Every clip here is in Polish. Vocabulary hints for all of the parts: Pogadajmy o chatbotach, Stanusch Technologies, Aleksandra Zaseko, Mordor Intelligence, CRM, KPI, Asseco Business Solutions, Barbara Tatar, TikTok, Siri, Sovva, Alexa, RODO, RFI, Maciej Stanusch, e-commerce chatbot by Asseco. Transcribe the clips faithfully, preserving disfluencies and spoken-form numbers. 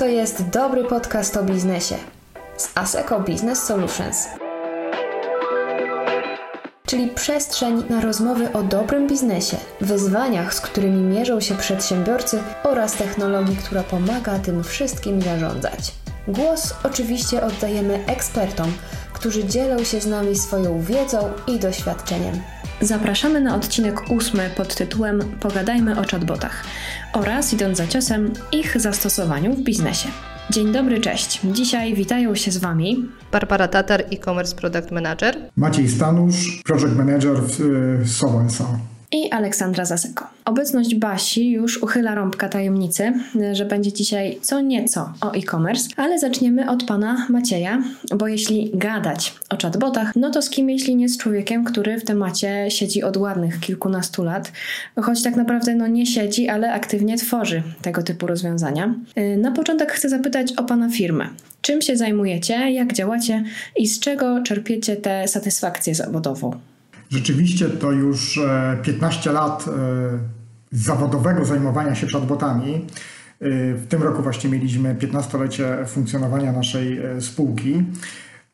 to jest dobry podcast o biznesie z Asseco Business Solutions. Czyli przestrzeń na rozmowy o dobrym biznesie, wyzwaniach, z którymi mierzą się przedsiębiorcy oraz technologii, która pomaga tym wszystkim zarządzać. Głos oczywiście oddajemy ekspertom, którzy dzielą się z nami swoją wiedzą i doświadczeniem. Zapraszamy na odcinek ósmy pod tytułem Pogadajmy o chatbotach oraz, idąc za ciosem, ich zastosowaniu w biznesie. Dzień dobry, cześć. Dzisiaj witają się z Wami Barbara Tatar, e-commerce product manager, Maciej Stanusch, project manager w y, Sovva i Aleksandra Zaseko. Obecność Basi już uchyla rąbka tajemnicy, że będzie dzisiaj co nieco o e-commerce, ale zaczniemy od pana Macieja, bo jeśli gadać o chatbotach, no to z kim jeśli nie z człowiekiem, który w temacie siedzi od ładnych kilkunastu lat, choć tak naprawdę no nie siedzi, ale aktywnie tworzy tego typu rozwiązania. Na początek chcę zapytać o pana firmę. Czym się zajmujecie, jak działacie i z czego czerpiecie tę satysfakcję zawodową? Rzeczywiście to już piętnaście lat zawodowego zajmowania się chatbotami. W tym roku właśnie mieliśmy piętnastolecie funkcjonowania naszej spółki,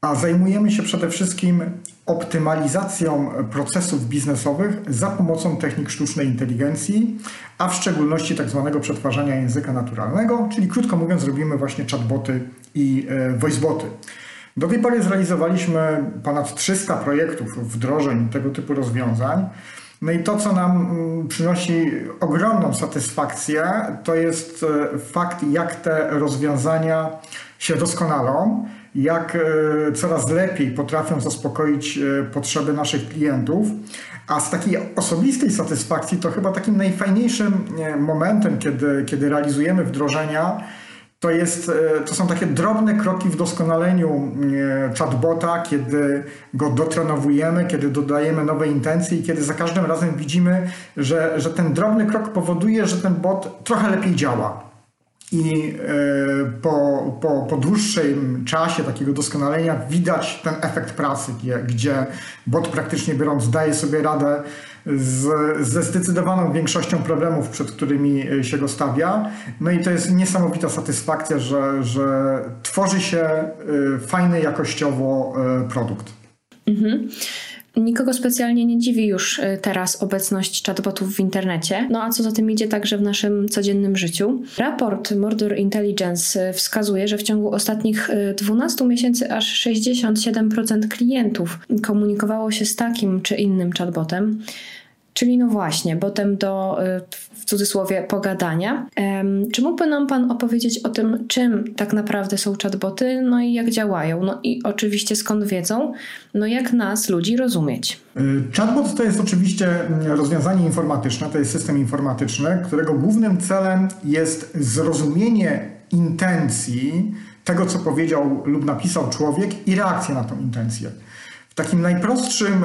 a zajmujemy się przede wszystkim optymalizacją procesów biznesowych za pomocą technik sztucznej inteligencji, a w szczególności tak zwanego przetwarzania języka naturalnego, czyli krótko mówiąc robimy właśnie chatboty i voiceboty. Do tej pory zrealizowaliśmy ponad trzysta projektów wdrożeń tego typu rozwiązań. No i to, co nam przynosi ogromną satysfakcję, to jest fakt, jak te rozwiązania się doskonalą, jak coraz lepiej potrafią zaspokoić potrzeby naszych klientów. A z takiej osobistej satysfakcji to chyba takim najfajniejszym momentem, kiedy, kiedy realizujemy wdrożenia, To, jest, to są takie drobne kroki w doskonaleniu chatbota, kiedy go dotrenowujemy, kiedy dodajemy nowe intencje i kiedy za każdym razem widzimy, że, że ten drobny krok powoduje, że ten bot trochę lepiej działa. I po, po, po dłuższym czasie takiego doskonalenia widać ten efekt pracy, gdzie bot praktycznie biorąc daje sobie radę z, ze zdecydowaną większością problemów, przed którymi się go stawia. No i to jest niesamowita satysfakcja, że, że tworzy się fajny jakościowo produkt. Mhm. Nikogo specjalnie nie dziwi już teraz obecność chatbotów w internecie, no a co za tym idzie także w naszym codziennym życiu. Raport Mordor Intelligence wskazuje, że w ciągu ostatnich dwunastu miesięcy aż sześćdziesiąt siedem procent klientów komunikowało się z takim czy innym chatbotem, czyli no właśnie, botem do, w cudzysłowie, pogadania. Czy mógłby nam Pan opowiedzieć o tym, czym tak naprawdę są chatboty, no i jak działają? No i oczywiście skąd wiedzą, no jak nas, ludzi, rozumieć? Chatbot to jest oczywiście rozwiązanie informatyczne, to jest system informatyczny, którego głównym celem jest zrozumienie intencji tego, co powiedział lub napisał człowiek i reakcja na tą intencję. W takim najprostszym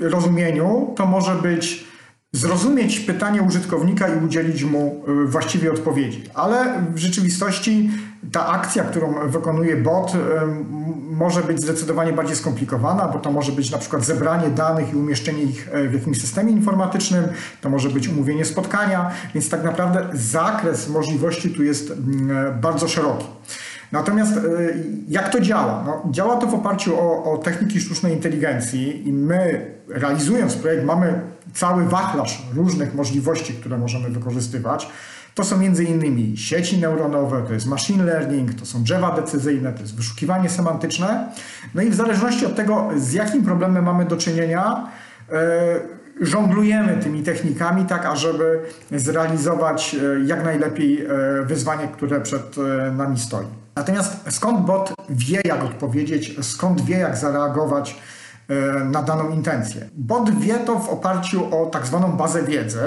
yy, rozumieniu to może być zrozumieć pytanie użytkownika i udzielić mu właściwej odpowiedzi, ale w rzeczywistości ta akcja, którą wykonuje bot, może być zdecydowanie bardziej skomplikowana, bo to może być na przykład zebranie danych i umieszczenie ich w jakimś systemie informatycznym, to może być umówienie spotkania, więc tak naprawdę zakres możliwości tu jest bardzo szeroki. Natomiast jak to działa? No, działa to w oparciu o, o techniki sztucznej inteligencji i my, realizując projekt, mamy cały wachlarz różnych możliwości, które możemy wykorzystywać. To są m.in. sieci neuronowe, to jest machine learning, to są drzewa decyzyjne, to jest wyszukiwanie semantyczne. No i w zależności od tego, z jakim problemem mamy do czynienia, yy, żonglujemy tymi technikami tak, ażeby zrealizować jak najlepiej wyzwanie, które przed nami stoi. Natomiast skąd bot wie, jak odpowiedzieć, skąd wie, jak zareagować na daną intencję? Bot wie to w oparciu o tak zwaną bazę wiedzy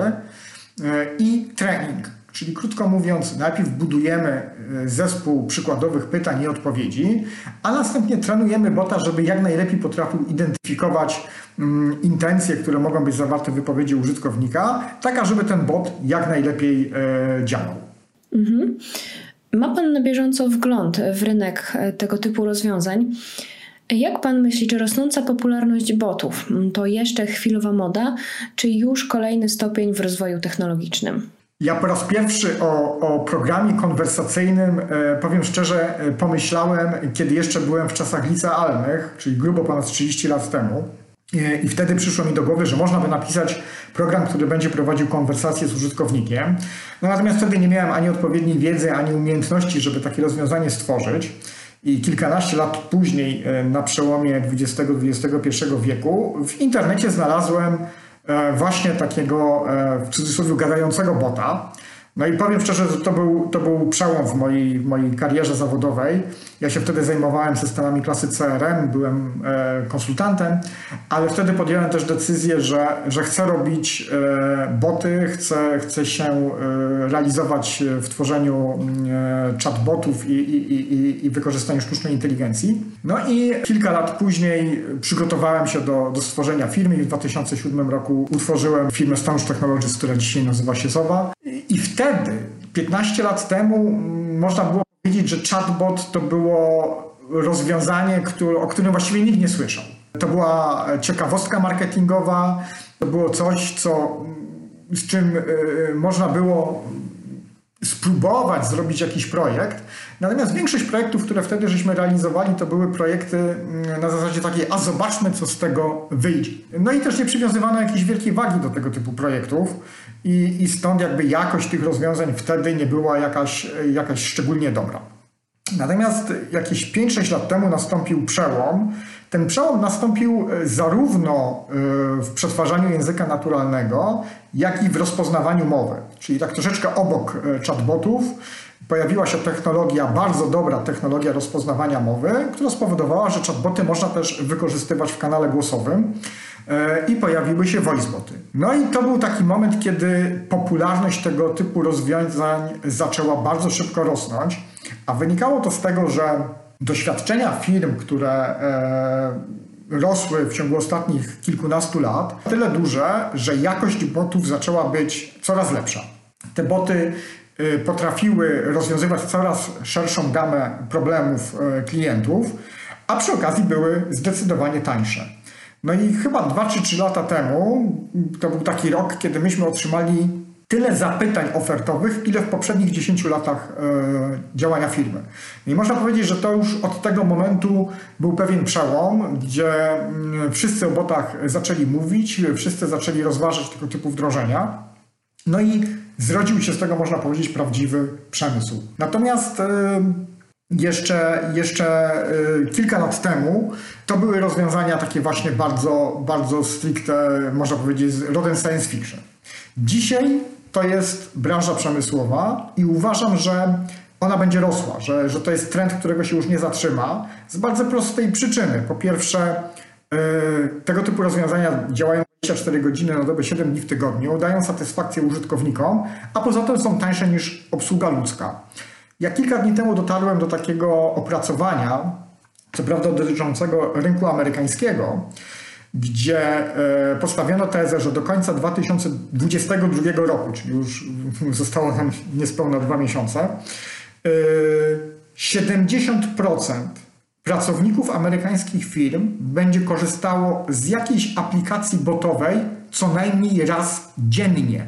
i trening. Czyli krótko mówiąc, najpierw budujemy zespół przykładowych pytań i odpowiedzi, a następnie trenujemy bota, żeby jak najlepiej potrafił identyfikować intencje, które mogą być zawarte w wypowiedzi użytkownika, tak żeby ten bot jak najlepiej działał. Mhm. Ma Pan na bieżąco wgląd w rynek tego typu rozwiązań. Jak Pan myśli, czy rosnąca popularność botów to jeszcze chwilowa moda, czy już kolejny stopień w rozwoju technologicznym? Ja po raz pierwszy o, o programie konwersacyjnym, powiem szczerze, pomyślałem, kiedy jeszcze byłem w czasach licealnych, czyli grubo ponad trzydzieści lat temu. I wtedy przyszło mi do głowy, że można by napisać program, który będzie prowadził konwersację z użytkownikiem. No natomiast wtedy nie miałem ani odpowiedniej wiedzy, ani umiejętności, żeby takie rozwiązanie stworzyć. I kilkanaście lat później, na przełomie dwudziestego do dwudziestego pierwszego wieku, w internecie znalazłem właśnie takiego, w cudzysłowie, gadającego bota. No i powiem szczerze, że to był, to był przełom w mojej, w mojej karierze zawodowej. Ja się wtedy zajmowałem systemami klasy C R M, byłem e, konsultantem, ale wtedy podjąłem też decyzję, że, że chcę robić e, boty, chcę, chcę się e, realizować w tworzeniu e, chatbotów i, i, i, i wykorzystaniu sztucznej inteligencji. No i kilka lat później przygotowałem się do, do stworzenia firmy i w dwa tysiące siódmym roku utworzyłem firmę Stanusch Technologies, która dzisiaj nazywa się Sovva. I wtedy, piętnaście lat temu, można było powiedzieć, że chatbot to było rozwiązanie, o którym właściwie nikt nie słyszał. To była ciekawostka marketingowa, to było coś, co, z czym można było spróbować zrobić jakiś projekt. Natomiast większość projektów, które wtedy żeśmy realizowali, to były projekty na zasadzie takiej, a zobaczmy, co z tego wyjdzie. No i też nie przywiązywano jakiejś wielkiej wagi do tego typu projektów i, i stąd jakby jakość tych rozwiązań wtedy nie była jakaś, jakaś szczególnie dobra. Natomiast jakieś pięć sześć lat temu nastąpił przełom. Ten przełom nastąpił zarówno w przetwarzaniu języka naturalnego, jak i w rozpoznawaniu mowy. Czyli tak troszeczkę obok chatbotów pojawiła się technologia, bardzo dobra technologia rozpoznawania mowy, która spowodowała, że chatboty można też wykorzystywać w kanale głosowym i pojawiły się voiceboty. No i to był taki moment, kiedy popularność tego typu rozwiązań zaczęła bardzo szybko rosnąć, a wynikało to z tego, że doświadczenia firm, które rosły w ciągu ostatnich kilkunastu lat, tyle duże, że jakość botów zaczęła być coraz lepsza. Te boty potrafiły rozwiązywać coraz szerszą gamę problemów klientów, a przy okazji były zdecydowanie tańsze. No i chyba dwa czy trzy lata temu, to był taki rok, kiedy myśmy otrzymali tyle zapytań ofertowych, ile w poprzednich dziesięciu latach działania firmy. I można powiedzieć, że to już od tego momentu był pewien przełom, gdzie wszyscy o botach zaczęli mówić, wszyscy zaczęli rozważać tego typu wdrożenia. No i zrodził się z tego, można powiedzieć, prawdziwy przemysł. Natomiast jeszcze, jeszcze kilka lat temu to były rozwiązania takie właśnie bardzo, bardzo stricte, można powiedzieć, rodem science fiction. Dzisiaj to jest branża przemysłowa i uważam, że ona będzie rosła, że, że to jest trend, którego się już nie zatrzyma z bardzo prostej przyczyny. Po pierwsze, yy, tego typu rozwiązania działają dwadzieścia cztery godziny na dobę, siedem dni w tygodniu, dają satysfakcję użytkownikom, a poza tym są tańsze niż obsługa ludzka. Ja kilka dni temu dotarłem do takiego opracowania, co prawda dotyczącego rynku amerykańskiego, gdzie postawiono tezę, że do końca dwa tysiące dwudziestego drugiego roku, czyli już zostało nam niespełna dwa miesiące, siedemdziesiąt procent pracowników amerykańskich firm będzie korzystało z jakiejś aplikacji botowej co najmniej raz dziennie.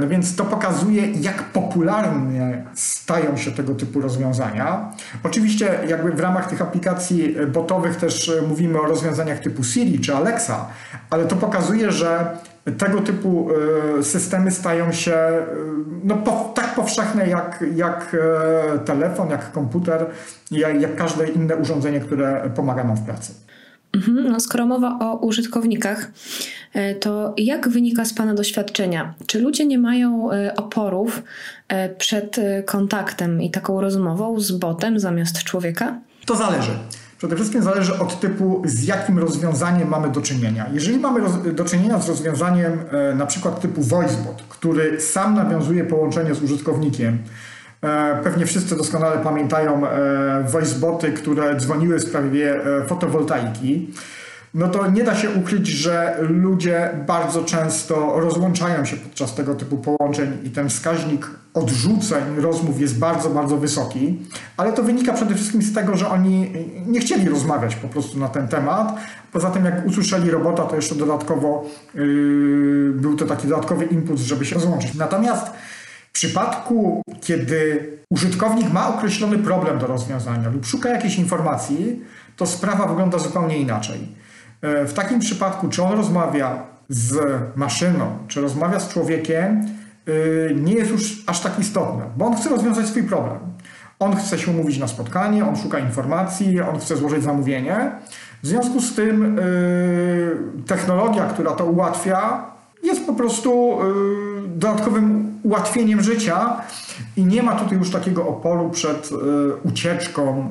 No więc to pokazuje, jak popularne stają się tego typu rozwiązania. Oczywiście jakby w ramach tych aplikacji botowych też mówimy o rozwiązaniach typu Siri czy Alexa, ale to pokazuje, że tego typu systemy stają się no, tak powszechne jak, jak telefon, jak komputer, jak, jak każde inne urządzenie, które pomaga nam w pracy. No, skoro mowa o użytkownikach, to jak wynika z Pana doświadczenia? Czy ludzie nie mają oporów przed kontaktem i taką rozmową z botem zamiast człowieka? To zależy. Przede wszystkim zależy od typu, z jakim rozwiązaniem mamy do czynienia. Jeżeli mamy roz- do czynienia z rozwiązaniem na przykład typu voicebot, który sam nawiązuje połączenie z użytkownikiem, pewnie wszyscy doskonale pamiętają voiceboty, które dzwoniły w sprawie fotowoltaiki. no to nie da się ukryć, że ludzie bardzo często rozłączają się podczas tego typu połączeń i ten wskaźnik odrzuceń rozmów jest bardzo, bardzo wysoki, ale to wynika przede wszystkim z tego, że oni nie chcieli rozmawiać po prostu na ten temat. Poza tym jak usłyszeli robota, to jeszcze dodatkowo yy, był to taki dodatkowy impuls, żeby się rozłączyć. Natomiast w przypadku, kiedy użytkownik ma określony problem do rozwiązania lub szuka jakiejś informacji, to sprawa wygląda zupełnie inaczej. W takim przypadku, czy on rozmawia z maszyną, czy rozmawia z człowiekiem, nie jest już aż tak istotne, bo on chce rozwiązać swój problem. On chce się umówić na spotkanie, on szuka informacji, on chce złożyć zamówienie. W związku z tym technologia, która to ułatwia, jest po prostu dodatkowym ułatwieniem życia i nie ma tutaj już takiego oporu przed ucieczką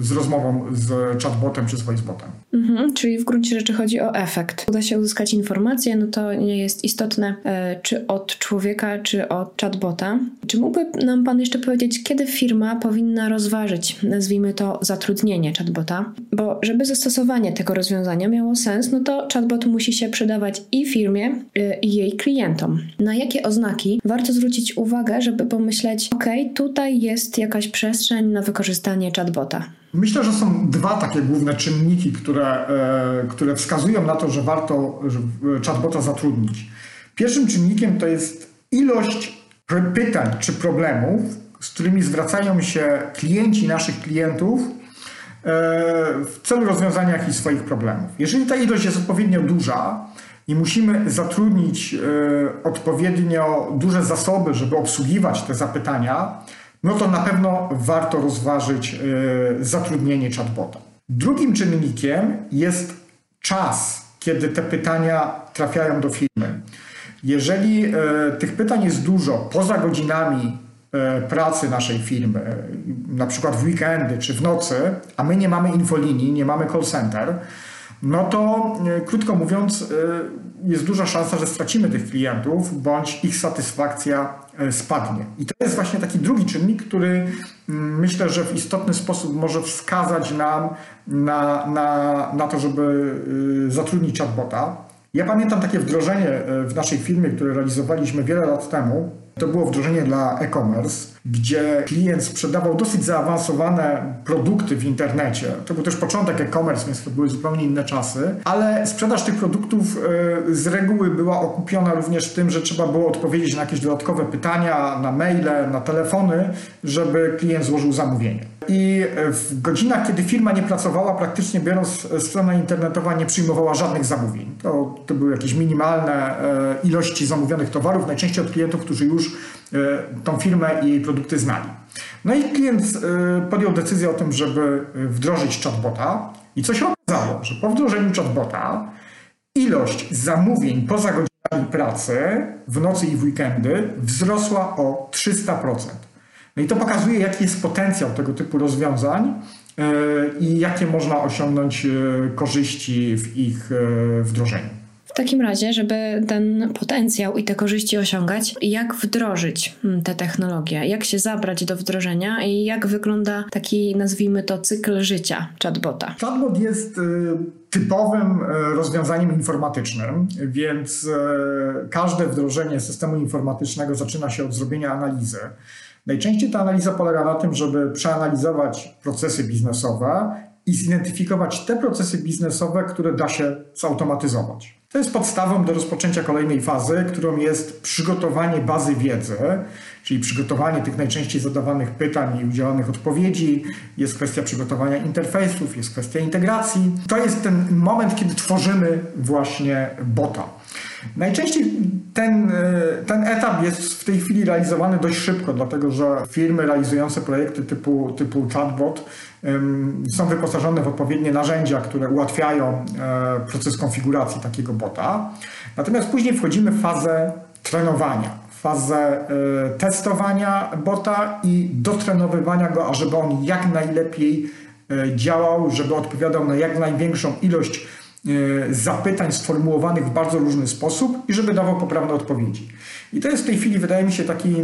z rozmową z chatbotem czy z voicebotem. Mhm, czyli w gruncie rzeczy chodzi o efekt. Uda się uzyskać informację, no to nie jest istotne, czy od człowieka, czy od chatbota. Czy mógłby nam Pan jeszcze powiedzieć, kiedy firma powinna rozważyć, nazwijmy to, zatrudnienie chatbota? Bo żeby zastosowanie tego rozwiązania miało sens, no to chatbot musi się przydawać i firmie, i jej klientom. Na jakie oznaki warto zwrócić uwagę, żeby pomyśleć, ok, tutaj jest jakaś przestrzeń na wykorzystanie chatbota? Myślę, że są dwa takie główne czynniki, które, które wskazują na to, że warto chatbota zatrudnić. Pierwszym czynnikiem to jest ilość pytań czy problemów, z którymi zwracają się klienci naszych klientów w celu rozwiązania jakichś swoich problemów. Jeżeli ta ilość jest odpowiednio duża, i musimy zatrudnić odpowiednio duże zasoby, żeby obsługiwać te zapytania, no to na pewno warto rozważyć zatrudnienie chatbota. Drugim czynnikiem jest czas, kiedy te pytania trafiają do firmy. Jeżeli tych pytań jest dużo poza godzinami pracy naszej firmy, na przykład w weekendy czy w nocy, a my nie mamy infolinii, nie mamy call center, no to krótko mówiąc jest duża szansa, że stracimy tych klientów bądź ich satysfakcja spadnie. I to jest właśnie taki drugi czynnik, który myślę, że w istotny sposób może wskazać nam na, na, na to, żeby zatrudnić chatbota. Ja pamiętam takie wdrożenie w naszej firmie, które realizowaliśmy wiele lat temu. To było wdrożenie dla e-commerce, gdzie klient sprzedawał dosyć zaawansowane produkty w internecie. To był też początek e-commerce, więc to były zupełnie inne czasy, ale sprzedaż tych produktów z reguły była okupiona również tym, że trzeba było odpowiedzieć na jakieś dodatkowe pytania, na maile, na telefony, żeby klient złożył zamówienie. I w godzinach, kiedy firma nie pracowała, praktycznie biorąc, strona internetowa nie przyjmowała żadnych zamówień. To, to były jakieś minimalne ilości zamówionych towarów, najczęściej od klientów, którzy już tą firmę i jej produkty znali. No i klient podjął decyzję o tym, żeby wdrożyć chatbota i co się okazało, że po wdrożeniu chatbota ilość zamówień poza godzinami pracy w nocy i w weekendy wzrosła o trzysta procent. No i to pokazuje, jaki jest potencjał tego typu rozwiązań i jakie można osiągnąć korzyści w ich wdrożeniu. W takim razie, żeby ten potencjał i te korzyści osiągać, jak wdrożyć tę technologię, jak się zabrać do wdrożenia i jak wygląda taki, nazwijmy to, cykl życia chatbota? Chatbot jest typowym rozwiązaniem informatycznym, więc każde wdrożenie systemu informatycznego zaczyna się od zrobienia analizy. Najczęściej ta analiza polega na tym, żeby przeanalizować procesy biznesowe i zidentyfikować te procesy biznesowe, które da się zautomatyzować. To jest podstawą do rozpoczęcia kolejnej fazy, którą jest przygotowanie bazy wiedzy, czyli przygotowanie tych najczęściej zadawanych pytań i udzielonych odpowiedzi, jest kwestia przygotowania interfejsów, jest kwestia integracji. To jest ten moment, kiedy tworzymy właśnie bota. Najczęściej ten, ten etap jest w tej chwili realizowany dość szybko, dlatego że firmy realizujące projekty typu, typu chatbot um, są wyposażone w odpowiednie narzędzia, które ułatwiają um, proces konfiguracji takiego bota. Natomiast później wchodzimy w fazę trenowania, fazę um, testowania bota i dotrenowywania go, ażeby on jak najlepiej um, działał, żeby odpowiadał na jak największą ilość zapytań sformułowanych w bardzo różny sposób i żeby dawał poprawne odpowiedzi. I to jest w tej chwili, wydaje mi się, taki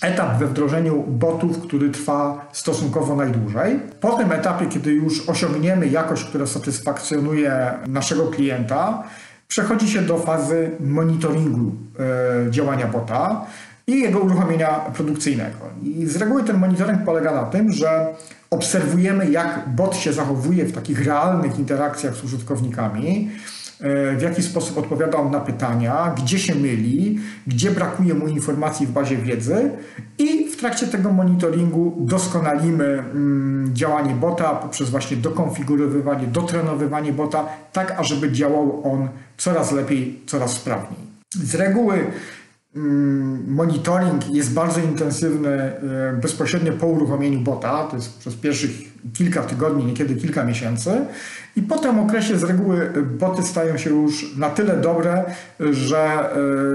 etap we wdrożeniu botów, który trwa stosunkowo najdłużej. Po tym etapie, kiedy już osiągniemy jakość, która satysfakcjonuje naszego klienta, przechodzi się do fazy monitoringu y, działania bota i jego uruchomienia produkcyjnego. I z reguły ten monitoring polega na tym, że obserwujemy, jak bot się zachowuje w takich realnych interakcjach z użytkownikami, w jaki sposób odpowiada on na pytania, gdzie się myli, gdzie brakuje mu informacji w bazie wiedzy i w trakcie tego monitoringu doskonalimy działanie bota poprzez właśnie dokonfigurowywanie, dotrenowywanie bota, tak ażeby działał on coraz lepiej, coraz sprawniej. Z reguły monitoring jest bardzo intensywny bezpośrednio po uruchomieniu bota, to jest przez pierwszych kilka tygodni, niekiedy kilka miesięcy, i po tym okresie z reguły boty stają się już na tyle dobre, że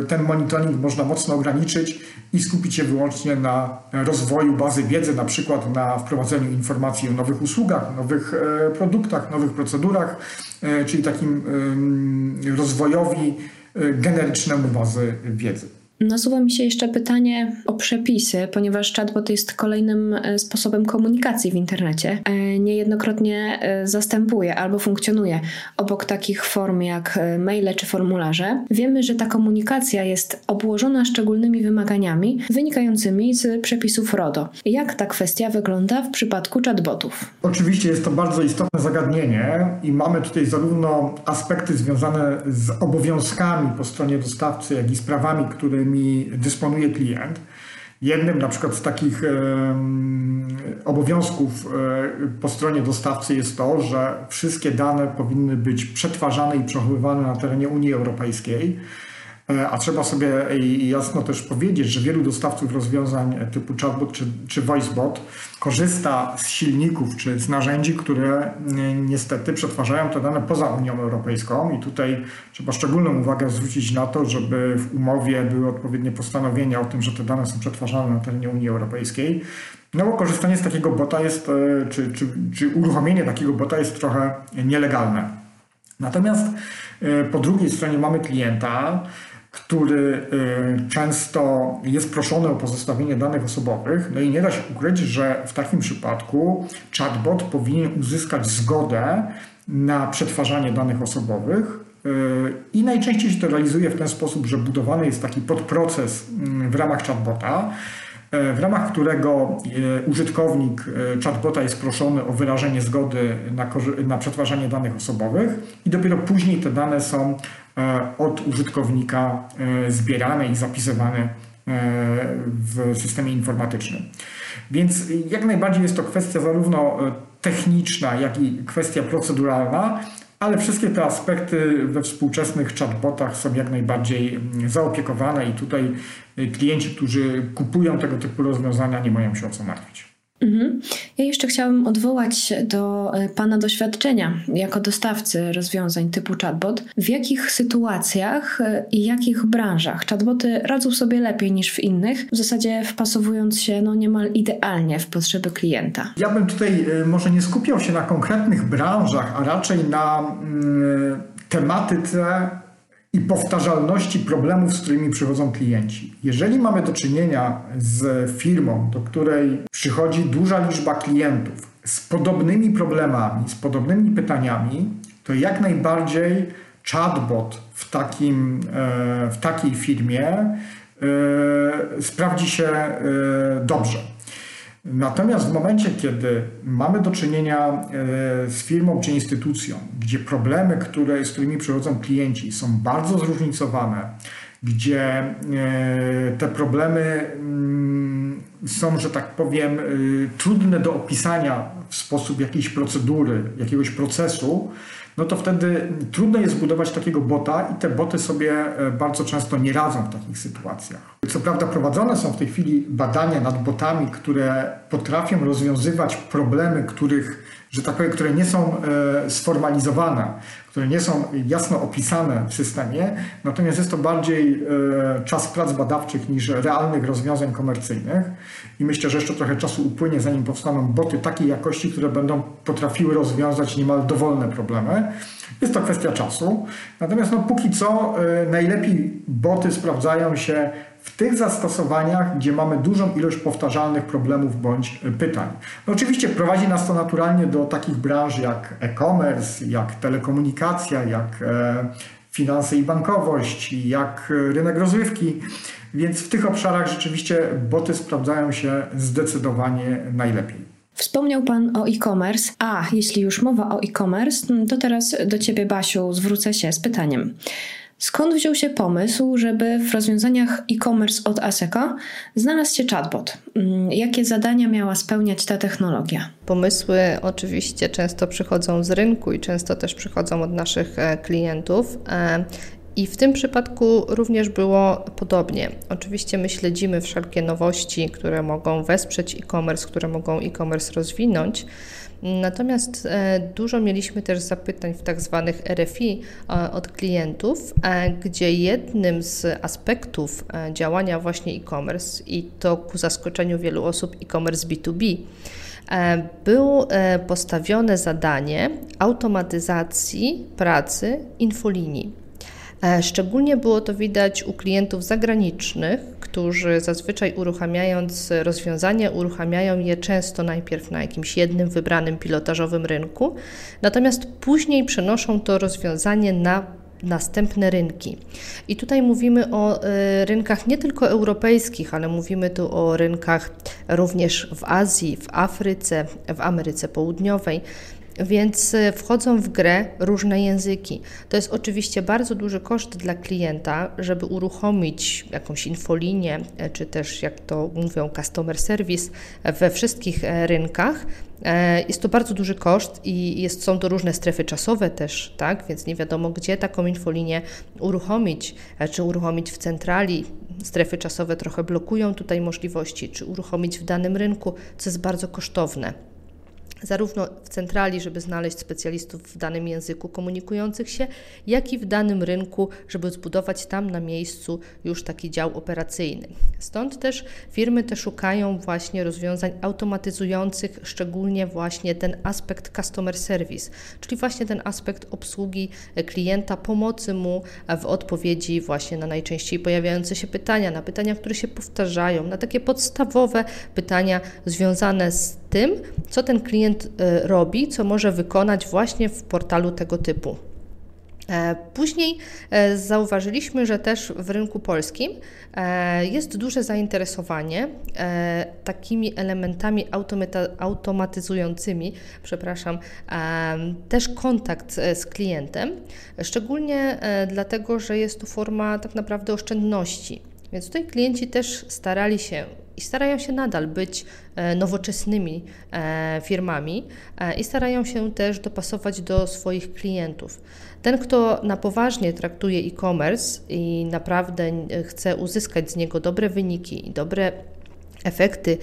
ten monitoring można mocno ograniczyć i skupić się wyłącznie na rozwoju bazy wiedzy, na przykład na wprowadzeniu informacji o nowych usługach, nowych produktach, nowych procedurach, czyli takim rozwojowi generycznemu bazy wiedzy. Nasuwa mi się jeszcze pytanie o przepisy, ponieważ chatbot jest kolejnym sposobem komunikacji w internecie. Niejednokrotnie zastępuje albo funkcjonuje obok takich form jak maile czy formularze. Wiemy, że ta komunikacja jest obłożona szczególnymi wymaganiami wynikającymi z przepisów RODO. Jak ta kwestia wygląda w przypadku chatbotów? Oczywiście jest to bardzo istotne zagadnienie i mamy tutaj zarówno aspekty związane z obowiązkami po stronie dostawcy, jak i z prawami, które mi dysponuje klient. Jednym na przykład z takich e, obowiązków e, po stronie dostawcy jest to, że wszystkie dane powinny być przetwarzane i przechowywane na terenie Unii Europejskiej, e, a trzeba sobie jasno też powiedzieć, że wielu dostawców rozwiązań typu chatbot czy, czy voicebot korzysta z silników czy z narzędzi, które niestety przetwarzają te dane poza Unią Europejską i tutaj trzeba szczególną uwagę zwrócić na to, żeby w umowie były odpowiednie postanowienia o tym, że te dane są przetwarzane na terenie Unii Europejskiej. No bo korzystanie z takiego bota jest, czy, czy, czy uruchomienie takiego bota jest trochę nielegalne. Natomiast po drugiej stronie mamy klienta, który często jest proszony o pozostawienie danych osobowych, no i nie da się ukryć, że w takim przypadku chatbot powinien uzyskać zgodę na przetwarzanie danych osobowych i najczęściej się to realizuje w ten sposób, że budowany jest taki podproces w ramach chatbota, w ramach którego użytkownik chatbota jest proszony o wyrażenie zgody na, na przetwarzanie danych osobowych i dopiero później te dane są od użytkownika zbierane i zapisywane w systemie informatycznym. Więc jak najbardziej jest to kwestia zarówno techniczna, jak i kwestia proceduralna, ale wszystkie te aspekty we współczesnych chatbotach są jak najbardziej zaopiekowane i tutaj klienci, którzy kupują tego typu rozwiązania, nie mają się o co martwić. Mhm. Ja jeszcze chciałabym odwołać do Pana doświadczenia jako dostawcy rozwiązań typu chatbot. W jakich sytuacjach i jakich branżach chatboty radzą sobie lepiej niż w innych, w zasadzie wpasowując się no niemal idealnie w potrzeby klienta? Ja bym tutaj może nie skupiał się na konkretnych branżach, a raczej na mm, tematyce i powtarzalności problemów, z którymi przychodzą klienci. Jeżeli mamy do czynienia z firmą, do której przychodzi duża liczba klientów z podobnymi problemami, z podobnymi pytaniami, to jak najbardziej chatbot w, takim, w takiej firmie sprawdzi się dobrze. Natomiast w momencie, kiedy mamy do czynienia z firmą czy instytucją, gdzie problemy, które, z którymi przychodzą klienci, są bardzo zróżnicowane, gdzie te problemy są, że tak powiem, trudne do opisania w sposób jakiejś procedury, jakiegoś procesu, no to wtedy trudno jest zbudować takiego bota i te boty sobie bardzo często nie radzą w takich sytuacjach. Co prawda prowadzone są w tej chwili badania nad botami, które potrafią rozwiązywać problemy, których, że tak powiem, które nie są sformalizowane, które nie są jasno opisane w systemie, natomiast jest to bardziej czas prac badawczych niż realnych rozwiązań komercyjnych i myślę, że jeszcze trochę czasu upłynie, zanim powstaną boty takiej jakości, które będą potrafiły rozwiązać niemal dowolne problemy. Jest to kwestia czasu, natomiast no, póki co najlepiej boty sprawdzają się w tych zastosowaniach, gdzie mamy dużą ilość powtarzalnych problemów bądź pytań. No oczywiście prowadzi nas to naturalnie do takich branż jak e-commerce, jak telekomunikacja, jak finanse i bankowość, jak rynek rozrywki, więc w tych obszarach rzeczywiście boty sprawdzają się zdecydowanie najlepiej. Wspomniał Pan o e-commerce, a jeśli już mowa o e-commerce, to teraz do Ciebie, Basiu, zwrócę się z pytaniem. Skąd wziął się pomysł, żeby w rozwiązaniach e-commerce od Asseco znalazł się chatbot? Jakie zadania miała spełniać ta technologia? Pomysły oczywiście często przychodzą z rynku i często też przychodzą od naszych klientów. I w tym przypadku również było podobnie. Oczywiście my śledzimy wszelkie nowości, które mogą wesprzeć e-commerce, które mogą e-commerce rozwinąć. Natomiast dużo mieliśmy też zapytań w tak zwanych R F I od klientów, gdzie jednym z aspektów działania właśnie e-commerce, i to ku zaskoczeniu wielu osób e-commerce B dwa B, było postawione zadanie automatyzacji pracy infolinii. Szczególnie było to widać u klientów zagranicznych, którzy zazwyczaj uruchamiając rozwiązania, uruchamiają je często najpierw na jakimś jednym wybranym pilotażowym rynku, natomiast później przenoszą to rozwiązanie na następne rynki. I tutaj mówimy o rynkach nie tylko europejskich, ale mówimy tu o rynkach również w Azji, w Afryce, w Ameryce Południowej. Więc wchodzą w grę różne języki. To jest oczywiście bardzo duży koszt dla klienta, żeby uruchomić jakąś infolinię, czy też jak to mówią customer service we wszystkich rynkach. Jest to bardzo duży koszt i jest, są to różne strefy czasowe też, tak? Więc nie wiadomo, gdzie taką infolinię uruchomić, czy uruchomić w centrali. Strefy czasowe trochę blokują tutaj możliwości, czy uruchomić w danym rynku, co jest bardzo kosztowne. Zarówno w centrali, żeby znaleźć specjalistów w danym języku komunikujących się, jak i w danym rynku, żeby zbudować tam na miejscu już taki dział operacyjny. Stąd też firmy te szukają właśnie rozwiązań automatyzujących, szczególnie właśnie ten aspekt customer service, czyli właśnie ten aspekt obsługi klienta, pomocy mu w odpowiedzi właśnie na najczęściej pojawiające się pytania, na pytania, które się powtarzają, na takie podstawowe pytania związane z tym, co ten klient robi, co może wykonać właśnie w portalu tego typu. Później zauważyliśmy, że też w rynku polskim jest duże zainteresowanie takimi elementami automatyzującymi, przepraszam, też kontakt z klientem, szczególnie dlatego, że jest to forma tak naprawdę oszczędności. Więc tutaj klienci też starali się i starają się nadal być nowoczesnymi firmami i starają się też dopasować do swoich klientów. Ten, kto na poważnie traktuje e-commerce i naprawdę chce uzyskać z niego dobre wyniki i dobre efekty,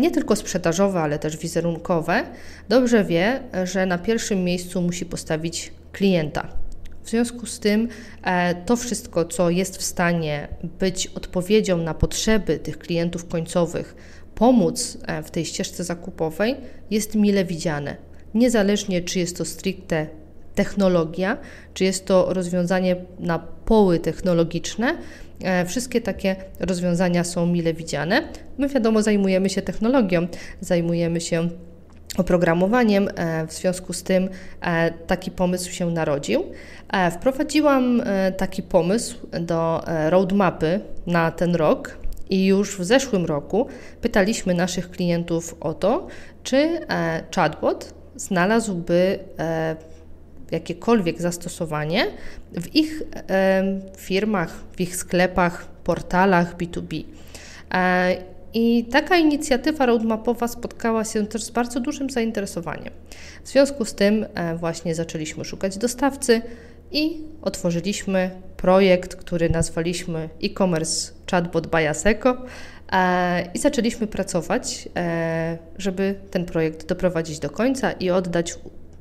nie tylko sprzedażowe, ale też wizerunkowe, dobrze wie, że na pierwszym miejscu musi postawić klienta. W związku z tym to wszystko, co jest w stanie być odpowiedzią na potrzeby tych klientów końcowych, pomóc w tej ścieżce zakupowej, jest mile widziane. Niezależnie, czy jest to stricte technologia, czy jest to rozwiązanie na poły technologiczne, wszystkie takie rozwiązania są mile widziane. My wiadomo zajmujemy się technologią, zajmujemy się oprogramowaniem, w związku z tym taki pomysł się narodził. Wprowadziłam taki pomysł do roadmapy na ten rok i już w zeszłym roku pytaliśmy naszych klientów o to, czy chatbot znalazłby jakiekolwiek zastosowanie w ich firmach, w ich sklepach, portalach B dwa B. I taka inicjatywa roadmapowa spotkała się też z bardzo dużym zainteresowaniem. W związku z tym właśnie zaczęliśmy szukać dostawcy i otworzyliśmy projekt, który nazwaliśmy e-commerce chatbot by Asseco i zaczęliśmy pracować, żeby ten projekt doprowadzić do końca i oddać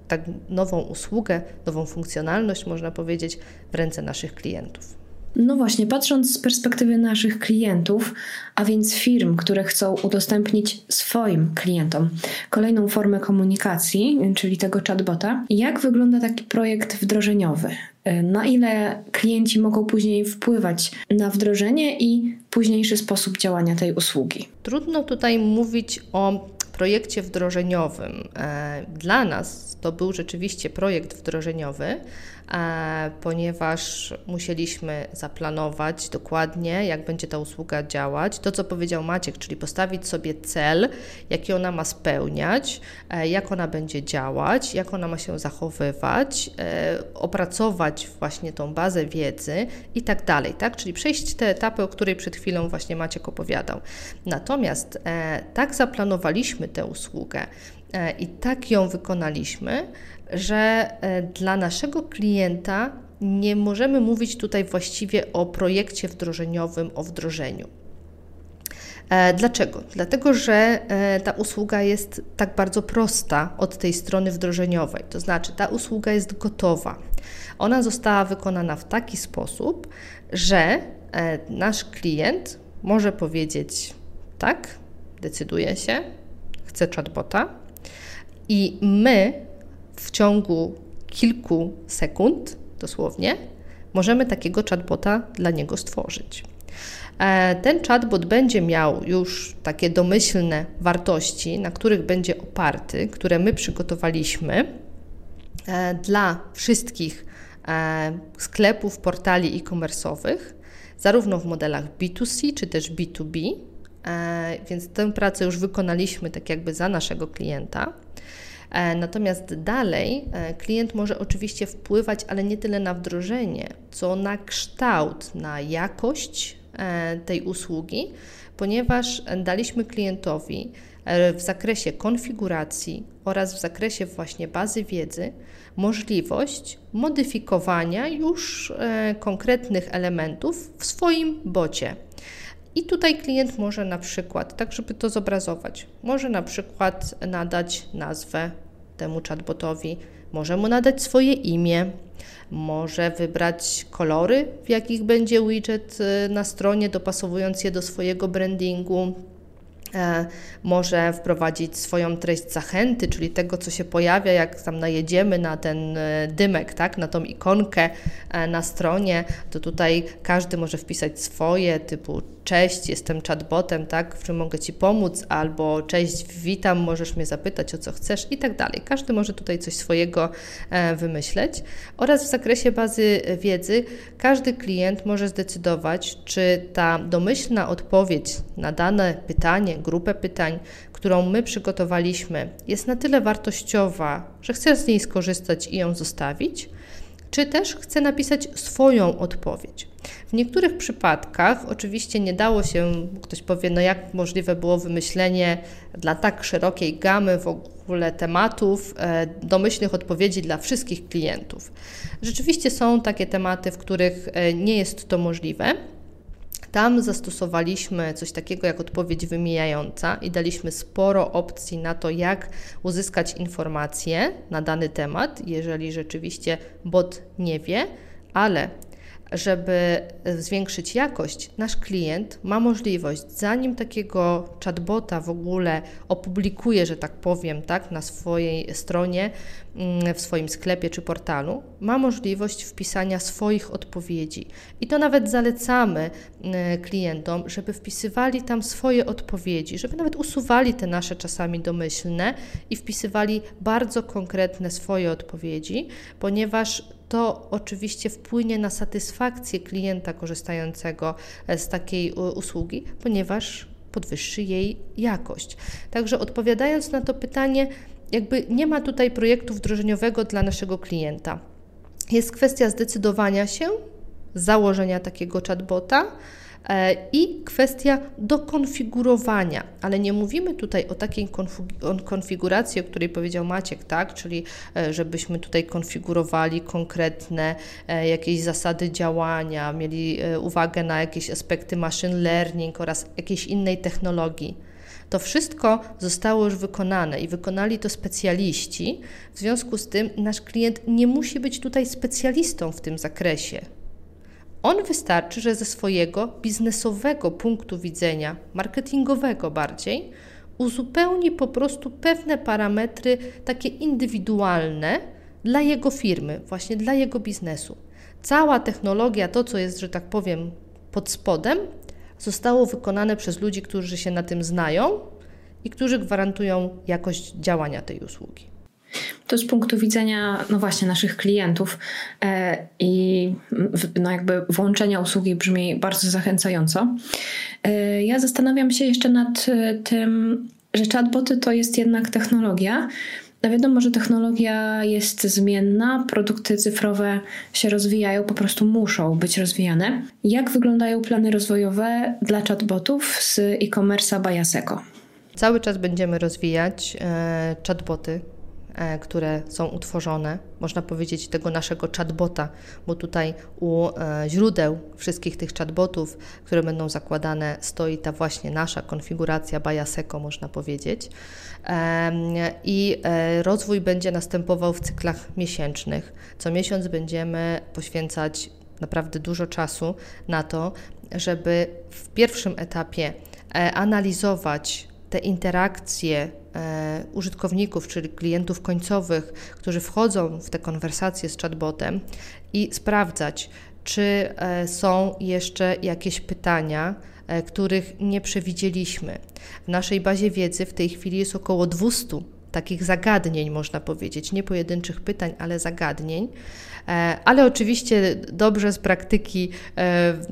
tak nową usługę, nową funkcjonalność, można powiedzieć, w ręce naszych klientów. No właśnie, patrząc z perspektywy naszych klientów, a więc firm, które chcą udostępnić swoim klientom kolejną formę komunikacji, czyli tego chatbota, jak wygląda taki projekt wdrożeniowy? na ile klienci mogą później wpływać na wdrożenie i późniejszy sposób działania tej usługi. Trudno tutaj mówić o projekcie wdrożeniowym. Dla nas to był rzeczywiście projekt wdrożeniowy, ponieważ musieliśmy zaplanować dokładnie, jak będzie ta usługa działać. To, co powiedział Maciek, czyli postawić sobie cel, jaki ona ma spełniać, jak ona będzie działać, jak ona ma się zachowywać, opracować właśnie tą bazę wiedzy i tak dalej, tak? Czyli przejść te etapy, o której przed chwilą właśnie Maciek opowiadał. Natomiast tak zaplanowaliśmy tę usługę i tak ją wykonaliśmy, że dla naszego klienta nie możemy mówić tutaj właściwie o projekcie wdrożeniowym, o wdrożeniu. Dlaczego? Dlatego, że ta usługa jest tak bardzo prosta od tej strony wdrożeniowej. To znaczy, ta usługa jest gotowa. Ona została wykonana w taki sposób, że nasz klient może powiedzieć: tak, decyduje się, chce chatbota, i my w ciągu kilku sekund, dosłownie, możemy takiego chatbota dla niego stworzyć. Ten chatbot będzie miał już takie domyślne wartości, na których będzie oparty, które my przygotowaliśmy dla wszystkich sklepów, portali e-commerce'owych, zarówno w modelach B dwa C czy też B dwa B, więc tę pracę już wykonaliśmy tak jakby za naszego klienta. Natomiast dalej klient może oczywiście wpływać, ale nie tyle na wdrożenie, co na kształt, na jakość tej usługi, ponieważ daliśmy klientowi w zakresie konfiguracji oraz w zakresie właśnie bazy wiedzy możliwość modyfikowania już konkretnych elementów w swoim bocie. I tutaj klient może na przykład, tak żeby to zobrazować, może na przykład nadać nazwę temu chatbotowi, może mu nadać swoje imię, może wybrać kolory, w jakich będzie widget na stronie, dopasowując je do swojego brandingu, e, może wprowadzić swoją treść zachęty, czyli tego, co się pojawia, jak tam najedziemy na ten dymek, tak, na tą ikonkę na stronie, to tutaj każdy może wpisać swoje, typu: cześć, jestem chatbotem, tak, w czym mogę Ci pomóc, albo cześć, witam, możesz mnie zapytać o co chcesz i tak dalej. Każdy może tutaj coś swojego e, wymyśleć. Oraz w zakresie bazy wiedzy każdy klient może zdecydować, czy ta domyślna odpowiedź na dane pytanie, grupę pytań, którą my przygotowaliśmy, jest na tyle wartościowa, że chce z niej skorzystać i ją zostawić, czy też chce napisać swoją odpowiedź. W niektórych przypadkach oczywiście nie dało się, ktoś powie, no jak możliwe było wymyślenie dla tak szerokiej gamy w ogóle tematów, e, domyślnych odpowiedzi dla wszystkich klientów. Rzeczywiście są takie tematy, w których e, nie jest to możliwe. Tam zastosowaliśmy coś takiego jak odpowiedź wymijająca i daliśmy sporo opcji na to, jak uzyskać informacje na dany temat, jeżeli rzeczywiście bot nie wie, ale żeby zwiększyć jakość, nasz klient ma możliwość, zanim takiego chatbota w ogóle opublikuje, że tak powiem, tak, na swojej stronie, w swoim sklepie czy portalu, ma możliwość wpisania swoich odpowiedzi. I to nawet zalecamy klientom, żeby wpisywali tam swoje odpowiedzi, żeby nawet usuwali te nasze czasami domyślne i wpisywali bardzo konkretne swoje odpowiedzi, ponieważ to oczywiście wpłynie na satysfakcję klienta korzystającego z takiej usługi, ponieważ podwyższy jej jakość. Także odpowiadając na to pytanie, jakby nie ma tutaj projektu wdrożeniowego dla naszego klienta. Jest kwestia zdecydowania się, założenia takiego chatbota i kwestia dokonfigurowania, ale nie mówimy tutaj o takiej konfiguracji, o której powiedział Maciek, tak, czyli żebyśmy tutaj konfigurowali konkretne jakieś zasady działania, mieli uwagę na jakieś aspekty machine learning oraz jakiejś innej technologii. To wszystko zostało już wykonane i wykonali to specjaliści, w związku z tym nasz klient nie musi być tutaj specjalistą w tym zakresie. On wystarczy, że ze swojego biznesowego punktu widzenia, marketingowego bardziej, uzupełni po prostu pewne parametry takie indywidualne dla jego firmy, właśnie dla jego biznesu. cała technologia, to co jest, że tak powiem, pod spodem, zostało wykonane przez ludzi, którzy się na tym znają i którzy gwarantują jakość działania tej usługi. To z punktu widzenia, no właśnie, naszych klientów e, i no jakby włączenia usługi brzmi bardzo zachęcająco. E, ja zastanawiam się jeszcze nad tym, że chatboty to jest jednak technologia. No wiadomo, że technologia jest zmienna, produkty cyfrowe się rozwijają, po prostu muszą być rozwijane. Jak wyglądają plany rozwojowe dla chatbotów z e-commerce by Asseco? Cały czas będziemy rozwijać e, chatboty, które są utworzone, można powiedzieć, tego naszego chatbota, bo tutaj u źródeł wszystkich tych chatbotów, które będą zakładane, stoi ta właśnie nasza konfiguracja by Asseco, można powiedzieć. I rozwój będzie następował w cyklach miesięcznych. Co miesiąc będziemy poświęcać naprawdę dużo czasu na to, żeby w pierwszym etapie analizować te interakcje e, użytkowników, czyli klientów końcowych, którzy wchodzą w te konwersacje z chatbotem i sprawdzać, czy e, są jeszcze jakieś pytania, e, których nie przewidzieliśmy. W naszej bazie wiedzy w tej chwili jest około dwieście takich zagadnień, można powiedzieć, nie pojedynczych pytań, ale zagadnień, ale oczywiście dobrze z praktyki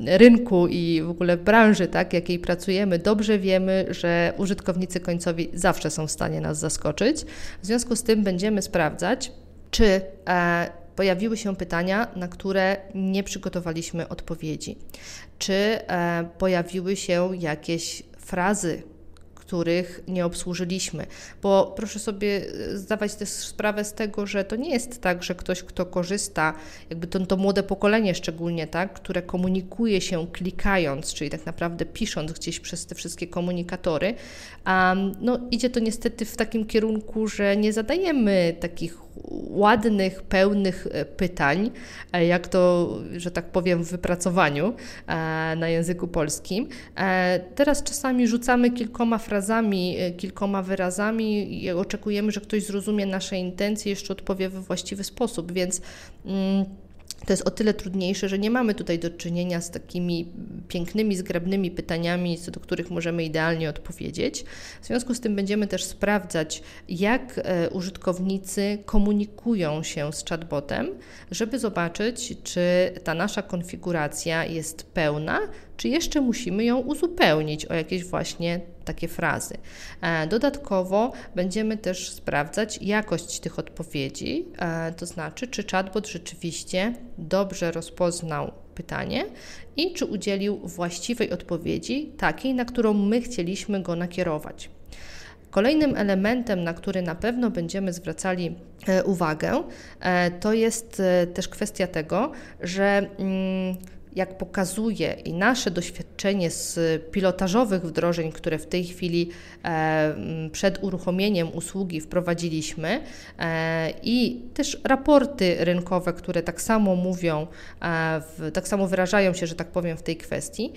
rynku i w ogóle branży, tak, jakiej pracujemy, dobrze wiemy, że użytkownicy końcowi zawsze są w stanie nas zaskoczyć. W związku z tym będziemy sprawdzać, czy pojawiły się pytania, na które nie przygotowaliśmy odpowiedzi, czy pojawiły się jakieś frazy, których nie obsłużyliśmy, bo proszę sobie zdawać też sprawę z tego, że to nie jest tak, że ktoś, kto korzysta, jakby to, to młode pokolenie szczególnie, tak, które komunikuje się klikając, czyli tak naprawdę pisząc gdzieś przez te wszystkie komunikatory, um, no idzie to niestety w takim kierunku, że nie zadajemy takich ładnych, pełnych pytań, jak to, że tak powiem, w wypracowaniu na języku polskim. Teraz czasami rzucamy kilkoma frazami, kilkoma wyrazami i oczekujemy, że ktoś zrozumie nasze intencje i jeszcze odpowie we właściwy sposób, więc mm, to jest o tyle trudniejsze, że nie mamy tutaj do czynienia z takimi pięknymi, zgrabnymi pytaniami, co do których możemy idealnie odpowiedzieć. W związku z tym będziemy też sprawdzać, jak użytkownicy komunikują się z chatbotem, żeby zobaczyć, czy ta nasza konfiguracja jest pełna, czy jeszcze musimy ją uzupełnić o jakieś właśnie takie frazy. Dodatkowo będziemy też sprawdzać jakość tych odpowiedzi, to znaczy, czy chatbot rzeczywiście dobrze rozpoznał pytanie i czy udzielił właściwej odpowiedzi, takiej, na którą my chcieliśmy go nakierować. Kolejnym elementem, na który na pewno będziemy zwracali uwagę, to jest też kwestia tego, że mm, jak pokazuje i nasze doświadczenie z pilotażowych wdrożeń, które w tej chwili przed uruchomieniem usługi wprowadziliśmy, i też raporty rynkowe, które tak samo mówią, tak samo wyrażają się, że tak powiem, w tej kwestii,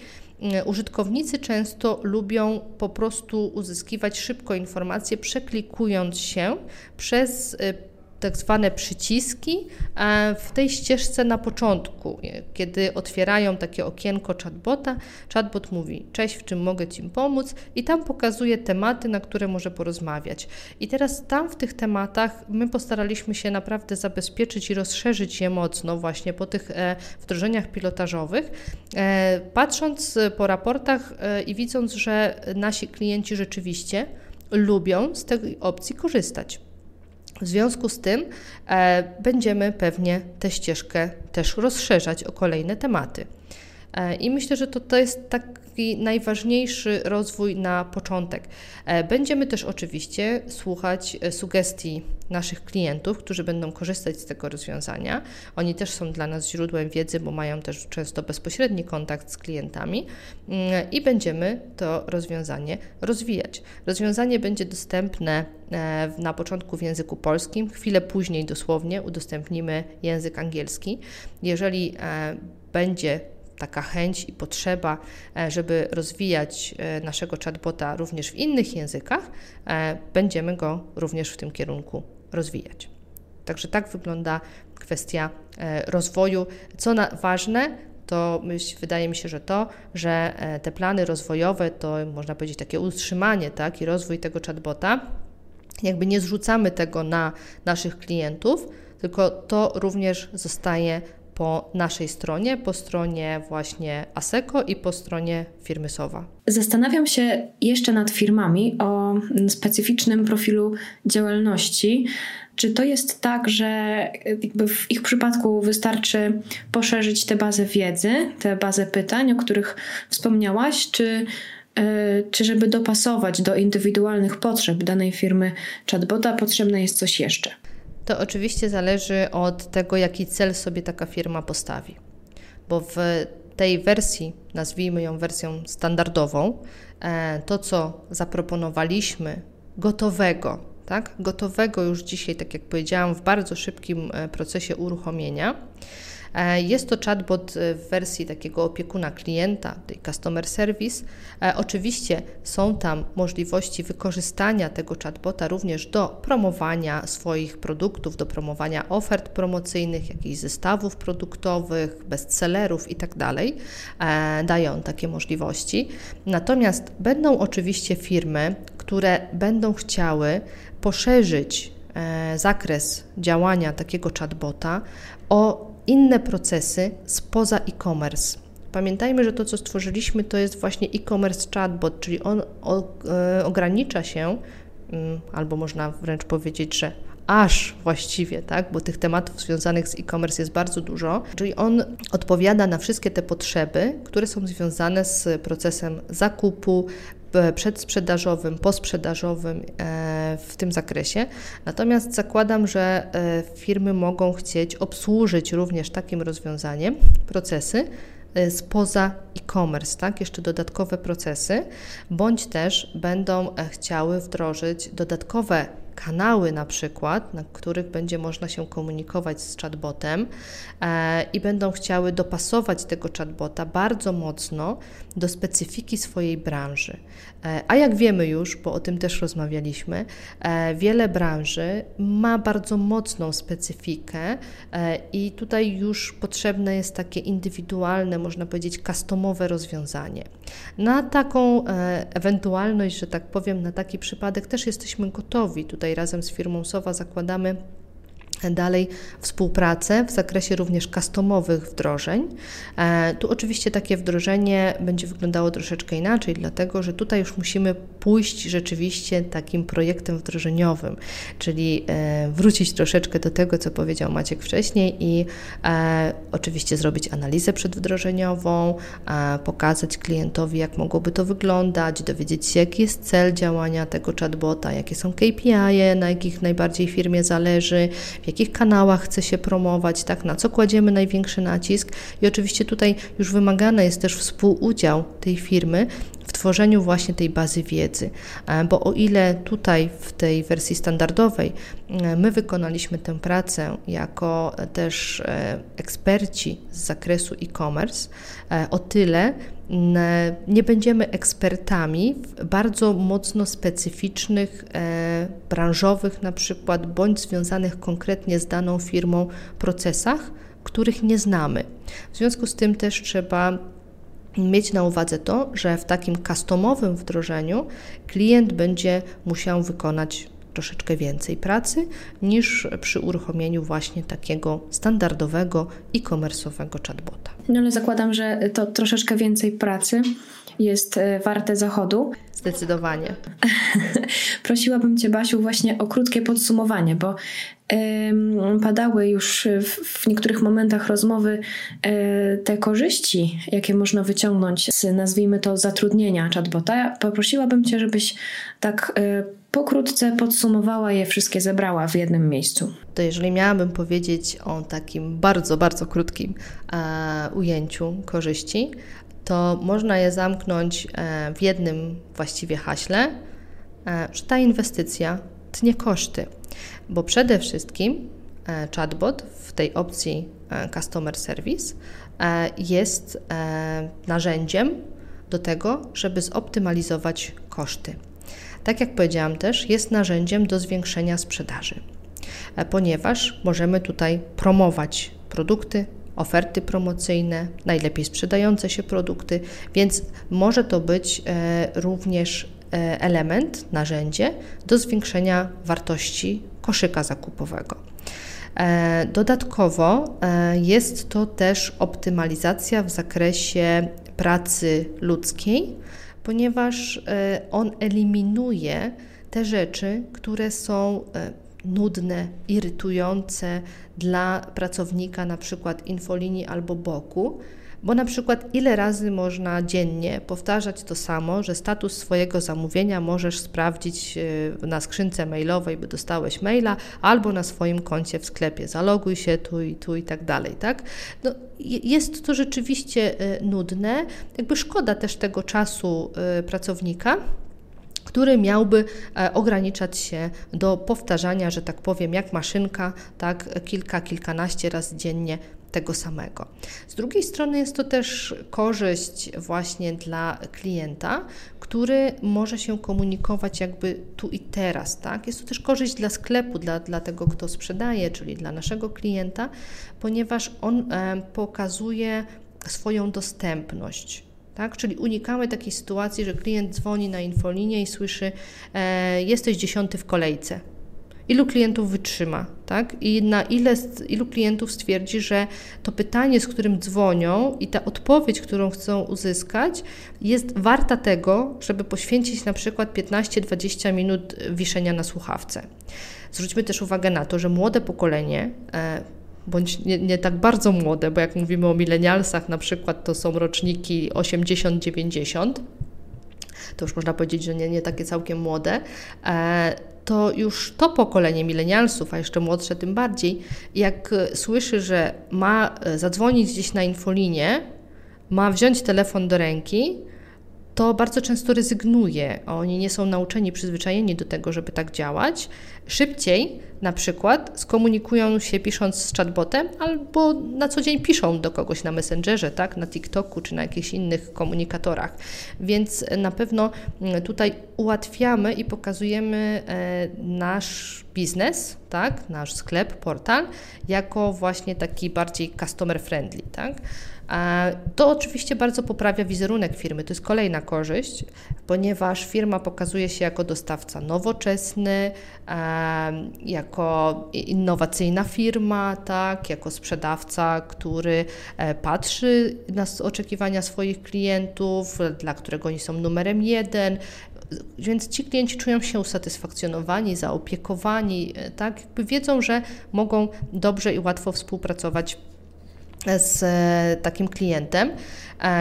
użytkownicy często lubią po prostu uzyskiwać szybko informacje, przeklikując się przez tak zwane przyciski w tej ścieżce na początku. Kiedy otwierają takie okienko chatbota, chatbot mówi: cześć, w czym mogę Ci pomóc? I tam pokazuje tematy, na które może porozmawiać. I teraz tam w tych tematach my postaraliśmy się naprawdę zabezpieczyć i rozszerzyć je mocno właśnie po tych wdrożeniach pilotażowych, patrząc po raportach i widząc, że nasi klienci rzeczywiście lubią z tej opcji korzystać. W związku z tym e, będziemy pewnie tę ścieżkę też rozszerzać o kolejne tematy. E, I myślę, że to, to jest taki najważniejszy rozwój na początek. E, będziemy też oczywiście słuchać sugestii naszych klientów, którzy będą korzystać z tego rozwiązania. Oni też są dla nas źródłem wiedzy, bo mają też często bezpośredni kontakt z klientami e, i będziemy to rozwiązanie rozwijać. Rozwiązanie będzie dostępne na początku w języku polskim, chwilę później dosłownie udostępnimy język angielski. Jeżeli będzie taka chęć i potrzeba, żeby rozwijać naszego chatbota również w innych językach, będziemy go również w tym kierunku rozwijać. Także tak wygląda kwestia rozwoju. Co na, ważne, to myśl, wydaje mi się, że to, że te plany rozwojowe, to można powiedzieć takie utrzymanie, tak, i rozwój tego chatbota, jakby nie zrzucamy tego na naszych klientów, tylko to również zostaje po naszej stronie, po stronie właśnie Asseco i po stronie firmy Sovva. Zastanawiam się jeszcze nad firmami o specyficznym profilu działalności. Czy to jest tak, że jakby w ich przypadku wystarczy poszerzyć tę bazę wiedzy, tę bazę pytań, o których wspomniałaś, czy, yy, czy żeby dopasować do indywidualnych potrzeb danej firmy chatbota, potrzebne jest coś jeszcze? To oczywiście zależy od tego, jaki cel sobie taka firma postawi, bo w tej wersji, nazwijmy ją wersją standardową, to co zaproponowaliśmy gotowego, tak, gotowego już dzisiaj, tak jak powiedziałam, w bardzo szybkim procesie uruchomienia, jest to chatbot w wersji takiego opiekuna klienta, tej customer service. Oczywiście są tam możliwości wykorzystania tego chatbota również do promowania swoich produktów, do promowania ofert promocyjnych, jakichś zestawów produktowych, bestsellerów itd. Dają takie możliwości. Natomiast będą oczywiście firmy, które będą chciały poszerzyć zakres działania takiego chatbota o inne procesy spoza e-commerce. Pamiętajmy, że to, co stworzyliśmy, to jest właśnie e-commerce chatbot, czyli on o, e, ogranicza się, mm, albo można wręcz powiedzieć, że aż właściwie, tak, bo tych tematów związanych z e-commerce jest bardzo dużo, czyli on odpowiada na wszystkie te potrzeby, które są związane z procesem zakupu, przedsprzedażowym, posprzedażowym w tym zakresie. Natomiast zakładam, że firmy mogą chcieć obsłużyć również takim rozwiązaniem procesy spoza e-commerce, tak, jeszcze dodatkowe procesy, bądź też będą chciały wdrożyć dodatkowe kanały na przykład, na których będzie można się komunikować z chatbotem e, i będą chciały dopasować tego chatbota bardzo mocno do specyfiki swojej branży. E, a jak wiemy już, bo o tym też rozmawialiśmy, e, wiele branży ma bardzo mocną specyfikę e, i tutaj już potrzebne jest takie indywidualne, można powiedzieć, customowe rozwiązanie. Na taką e, ewentualność, że tak powiem, na taki przypadek też jesteśmy gotowi. Tutaj razem z firmą Sovva zakładamy dalej współpracę w zakresie również customowych wdrożeń. E, tu oczywiście takie wdrożenie będzie wyglądało troszeczkę inaczej, dlatego że tutaj już musimy pójść rzeczywiście takim projektem wdrożeniowym, czyli e, wrócić troszeczkę do tego, co powiedział Maciek wcześniej i e, oczywiście zrobić analizę przedwdrożeniową, e, pokazać klientowi, jak mogłoby to wyglądać, dowiedzieć się, jaki jest cel działania tego chatbota, jakie są K P I e, na jakich najbardziej firmie zależy, w jakich kanałach chce się promować, tak, na co kładziemy największy nacisk i oczywiście tutaj już wymagany jest też współudział tej firmy w tworzeniu właśnie tej bazy wiedzy, bo o ile tutaj w tej wersji standardowej my wykonaliśmy tę pracę jako też eksperci z zakresu e-commerce, o tyle nie będziemy ekspertami w bardzo mocno specyficznych, e, branżowych na przykład, bądź związanych konkretnie z daną firmą procesach, których nie znamy. W związku z tym też trzeba mieć na uwadze to, że w takim customowym wdrożeniu klient będzie musiał wykonać troszeczkę więcej pracy niż przy uruchomieniu właśnie takiego standardowego e-commerce'owego chatbota. No ale zakładam, że to troszeczkę więcej pracy jest warte zachodu. Zdecydowanie. Prosiłabym Cię, Basiu, właśnie o krótkie podsumowanie, bo ym, padały już w, w niektórych momentach rozmowy y, te korzyści, jakie można wyciągnąć z, nazwijmy to, zatrudnienia chatbota. Poprosiłabym Cię, żebyś tak y, pokrótce podsumowała je wszystkie, zebrała w jednym miejscu. To jeżeli miałabym powiedzieć o takim bardzo, bardzo krótkim e, ujęciu korzyści, to można je zamknąć e, w jednym właściwie haśle, e, że ta inwestycja tnie koszty, bo przede wszystkim e, chatbot w tej opcji e, customer service e, jest e, narzędziem do tego, żeby zoptymalizować koszty. Tak jak powiedziałam też, jest narzędziem do zwiększenia sprzedaży. ponieważ możemy tutaj promować produkty, oferty promocyjne, najlepiej sprzedające się produkty, więc może to być również element, narzędzie do zwiększenia wartości koszyka zakupowego. Dodatkowo jest to też optymalizacja w zakresie pracy ludzkiej, ponieważ on eliminuje te rzeczy, które są nudne, irytujące dla pracownika na przykład infolinii albo boku, bo na przykład ile razy można dziennie powtarzać to samo, że status swojego zamówienia możesz sprawdzić na skrzynce mailowej, by dostałeś maila, albo na swoim koncie w sklepie, zaloguj się tu i tu i tak dalej, tak? No, jest to rzeczywiście nudne, jakby szkoda też tego czasu pracownika, który miałby ograniczać się do powtarzania, że tak powiem, jak maszynka, tak kilka, kilkanaście razy dziennie tego samego. Z drugiej strony jest to też korzyść właśnie dla klienta, który może się komunikować jakby tu i teraz, tak? Jest to też korzyść dla sklepu, dla, dla tego, kto sprzedaje, czyli dla naszego klienta, ponieważ on e, pokazuje swoją dostępność. Tak? Czyli unikamy takiej sytuacji, że klient dzwoni na infolinię i słyszy e, jesteś dziesiąty w kolejce. Ilu klientów wytrzyma, tak? I na ile, ilu klientów stwierdzi, że to pytanie, z którym dzwonią i ta odpowiedź, którą chcą uzyskać, jest warta tego, żeby poświęcić na przykład piętnaście do dwudziestu minut wiszenia na słuchawce. Zwróćmy też uwagę na to, że młode pokolenie, e, bądź nie, nie tak bardzo młode, bo jak mówimy o milenialsach na przykład, to są roczniki osiemdziesiąt dziewięćdziesiąt, to już można powiedzieć, że nie, nie takie całkiem młode, e, to już to pokolenie milenialsów, a jeszcze młodsze tym bardziej, jak słyszy, że ma zadzwonić gdzieś na infolinię, ma wziąć telefon do ręki, to bardzo często rezygnuje. Oni nie są nauczeni, przyzwyczajeni do tego, żeby tak działać. Szybciej na przykład skomunikują się pisząc z chatbotem albo na co dzień piszą do kogoś na Messengerze, tak, na TikToku czy na jakichś innych komunikatorach. Więc na pewno tutaj ułatwiamy i pokazujemy nasz biznes, tak, nasz sklep, portal jako właśnie taki bardziej customer friendly, tak. To oczywiście bardzo poprawia wizerunek firmy, to jest kolejna korzyść, ponieważ firma pokazuje się jako dostawca nowoczesny, jako innowacyjna firma, tak, jako sprzedawca, który patrzy na oczekiwania swoich klientów, dla którego oni są numerem jeden, więc ci klienci czują się usatysfakcjonowani, zaopiekowani, tak, jakby wiedzą, że mogą dobrze i łatwo współpracować z takim klientem.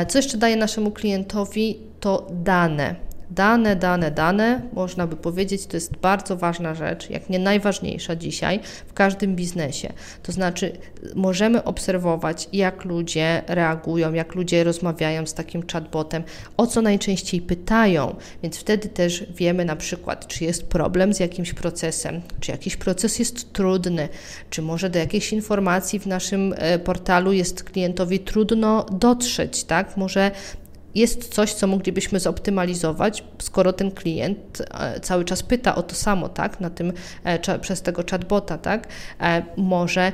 Co jeszcze daje naszemu klientowi, to dane. Dane, dane, dane, można by powiedzieć, to jest bardzo ważna rzecz, jak nie najważniejsza dzisiaj w każdym biznesie. To znaczy możemy obserwować, jak ludzie reagują, jak ludzie rozmawiają z takim chatbotem, o co najczęściej pytają, więc wtedy też wiemy na przykład, czy jest problem z jakimś procesem, czy jakiś proces jest trudny, czy może do jakiejś informacji w naszym portalu jest klientowi trudno dotrzeć, tak? Może jest coś, co moglibyśmy zoptymalizować, skoro ten klient cały czas pyta o to samo, tak, na tym, przez tego chatbota, tak, może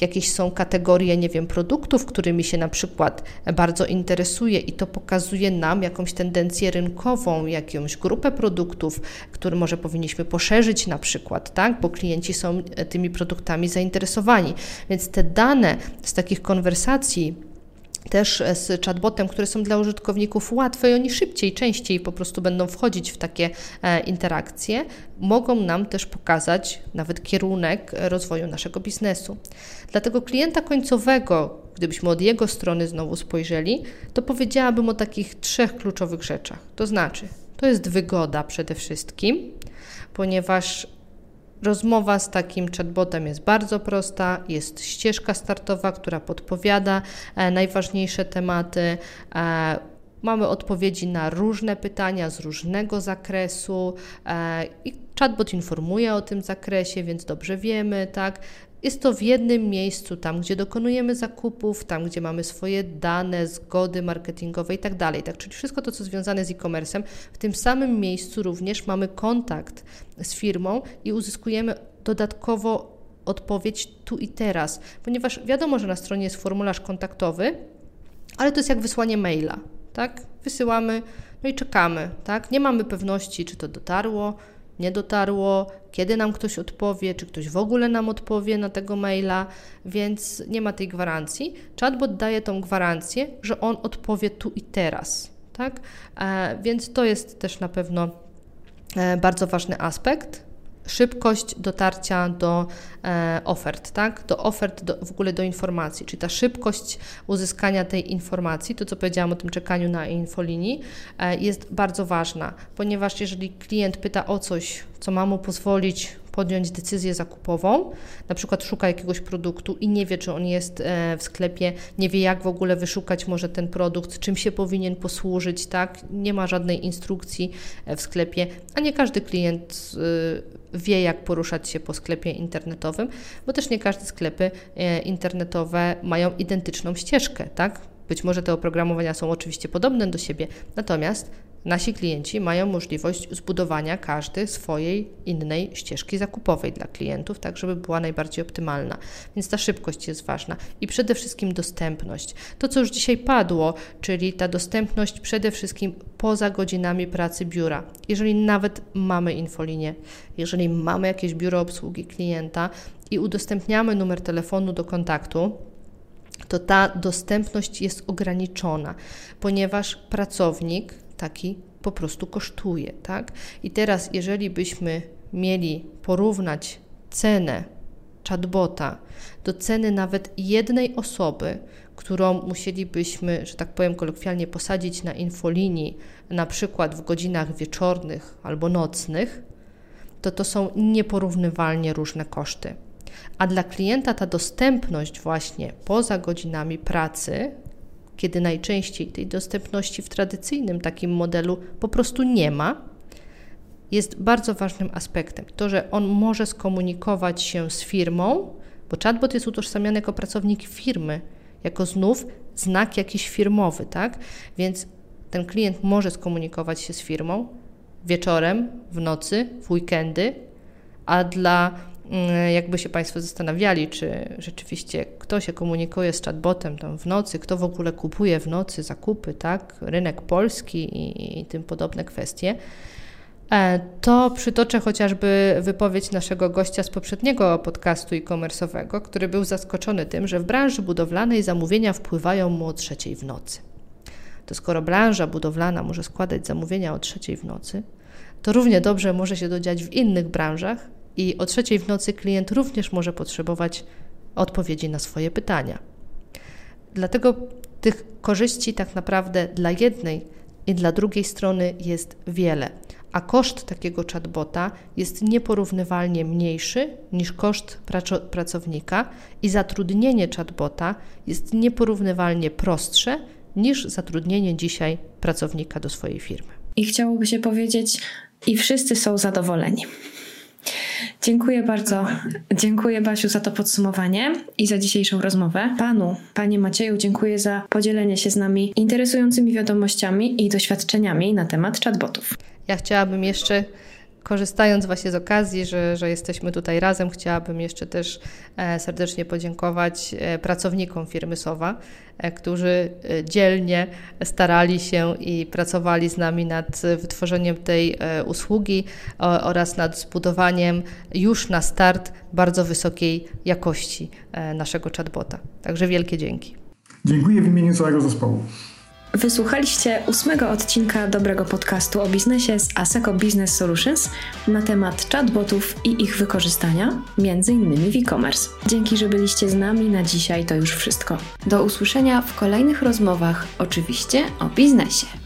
jakieś są kategorie, nie wiem, produktów, którymi się na przykład bardzo interesuje i to pokazuje nam jakąś tendencję rynkową, jakąś grupę produktów, które może powinniśmy poszerzyć na przykład, tak, bo klienci są tymi produktami zainteresowani. Więc te dane z takich konwersacji też z chatbotem, które są dla użytkowników łatwe i oni szybciej, częściej po prostu będą wchodzić w takie interakcje, mogą nam też pokazać nawet kierunek rozwoju naszego biznesu. Dla tego klienta końcowego, gdybyśmy od jego strony znowu spojrzeli, to powiedziałabym o takich trzech kluczowych rzeczach. To znaczy, to jest wygoda przede wszystkim, ponieważ rozmowa z takim chatbotem jest bardzo prosta, jest ścieżka startowa, która podpowiada najważniejsze tematy. Mamy odpowiedzi na różne pytania z różnego zakresu i chatbot informuje o tym zakresie, więc dobrze wiemy, tak? Jest to w jednym miejscu, tam gdzie dokonujemy zakupów, tam gdzie mamy swoje dane, zgody marketingowe i tak dalej. Tak, czyli wszystko to, co związane z e-commerce'em, w tym samym miejscu również mamy kontakt z firmą i uzyskujemy dodatkowo odpowiedź tu i teraz, ponieważ wiadomo, że na stronie jest formularz kontaktowy, ale to jest jak wysłanie maila, tak? Wysyłamy, no i czekamy, tak? Nie mamy pewności, czy to dotarło, nie dotarło, kiedy nam ktoś odpowie, czy ktoś w ogóle nam odpowie na tego maila, więc nie ma tej gwarancji. Chatbot daje tą gwarancję, że on odpowie tu i teraz, tak? E, więc to jest też na pewno e, bardzo ważny aspekt. Szybkość dotarcia do e, ofert, tak? Do ofert, do, w ogóle do informacji, czyli ta szybkość uzyskania tej informacji, to co powiedziałam o tym czekaniu na infolinii, e, jest bardzo ważna, ponieważ jeżeli klient pyta o coś, co ma mu pozwolić podjąć decyzję zakupową, na przykład szuka jakiegoś produktu i nie wie, czy on jest w sklepie, nie wie, jak w ogóle wyszukać może ten produkt, czym się powinien posłużyć, tak? Nie ma żadnej instrukcji w sklepie, a nie każdy klient wie, jak poruszać się po sklepie internetowym, bo też nie każde sklepy internetowe mają identyczną ścieżkę, tak? Być może te oprogramowania są oczywiście podobne do siebie, natomiast nasi klienci mają możliwość zbudowania każdy swojej innej ścieżki zakupowej dla klientów, tak żeby była najbardziej optymalna, więc ta szybkość jest ważna i przede wszystkim dostępność. To, co już dzisiaj padło, czyli ta dostępność przede wszystkim poza godzinami pracy biura. Jeżeli nawet mamy infolinię, jeżeli mamy jakieś biuro obsługi klienta i udostępniamy numer telefonu do kontaktu, to ta dostępność jest ograniczona, ponieważ pracownik taki po prostu kosztuje, tak? I teraz, jeżeli byśmy mieli porównać cenę chatbota do ceny nawet jednej osoby, którą musielibyśmy, że tak powiem kolokwialnie, posadzić na infolinii, na przykład w godzinach wieczornych albo nocnych, to to są nieporównywalnie różne koszty. A dla klienta ta dostępność właśnie poza godzinami pracy, kiedy najczęściej tej dostępności w tradycyjnym takim modelu po prostu nie ma, jest bardzo ważnym aspektem. To, że on może skomunikować się z firmą, bo chatbot jest utożsamiany jako pracownik firmy, jako znów znak jakiś firmowy, tak? Więc ten klient może skomunikować się z firmą wieczorem, w nocy, w weekendy, a dla jakby się Państwo zastanawiali, czy rzeczywiście kto się komunikuje z chatbotem tam w nocy, kto w ogóle kupuje w nocy zakupy, tak, rynek polski i, i tym podobne kwestie, to przytoczę chociażby wypowiedź naszego gościa z poprzedniego podcastu e-commerce'owego, który był zaskoczony tym, że w branży budowlanej zamówienia wpływają mu o trzeciej w nocy. To skoro branża budowlana może składać zamówienia o trzeciej w nocy, to równie dobrze może się to dziać w innych branżach, i o trzeciej w nocy klient również może potrzebować odpowiedzi na swoje pytania. Dlatego tych korzyści tak naprawdę dla jednej i dla drugiej strony jest wiele, a koszt takiego chatbota jest nieporównywalnie mniejszy niż koszt praco- pracownika i zatrudnienie chatbota jest nieporównywalnie prostsze niż zatrudnienie dzisiaj pracownika do swojej firmy. I chciałoby się powiedzieć, i wszyscy są zadowoleni. Dziękuję bardzo. Dziękuję, Basiu, za to podsumowanie i za dzisiejszą rozmowę. Panu, Panie Macieju, dziękuję za podzielenie się z nami interesującymi wiadomościami i doświadczeniami na temat chatbotów. Ja chciałabym jeszcze, korzystając właśnie z okazji, że, że jesteśmy tutaj razem, chciałabym jeszcze też serdecznie podziękować pracownikom firmy Sovva, którzy dzielnie starali się i pracowali z nami nad wytworzeniem tej usługi oraz nad zbudowaniem już na start bardzo wysokiej jakości naszego chatbota. Także wielkie dzięki. Dziękuję w imieniu całego zespołu. Wysłuchaliście ósmego odcinka dobrego podcastu o biznesie z Asseco Business Solutions na temat chatbotów i ich wykorzystania, między innymi w e-commerce. Dzięki, że byliście z nami na dzisiaj, to już wszystko. Do usłyszenia w kolejnych rozmowach, oczywiście o biznesie.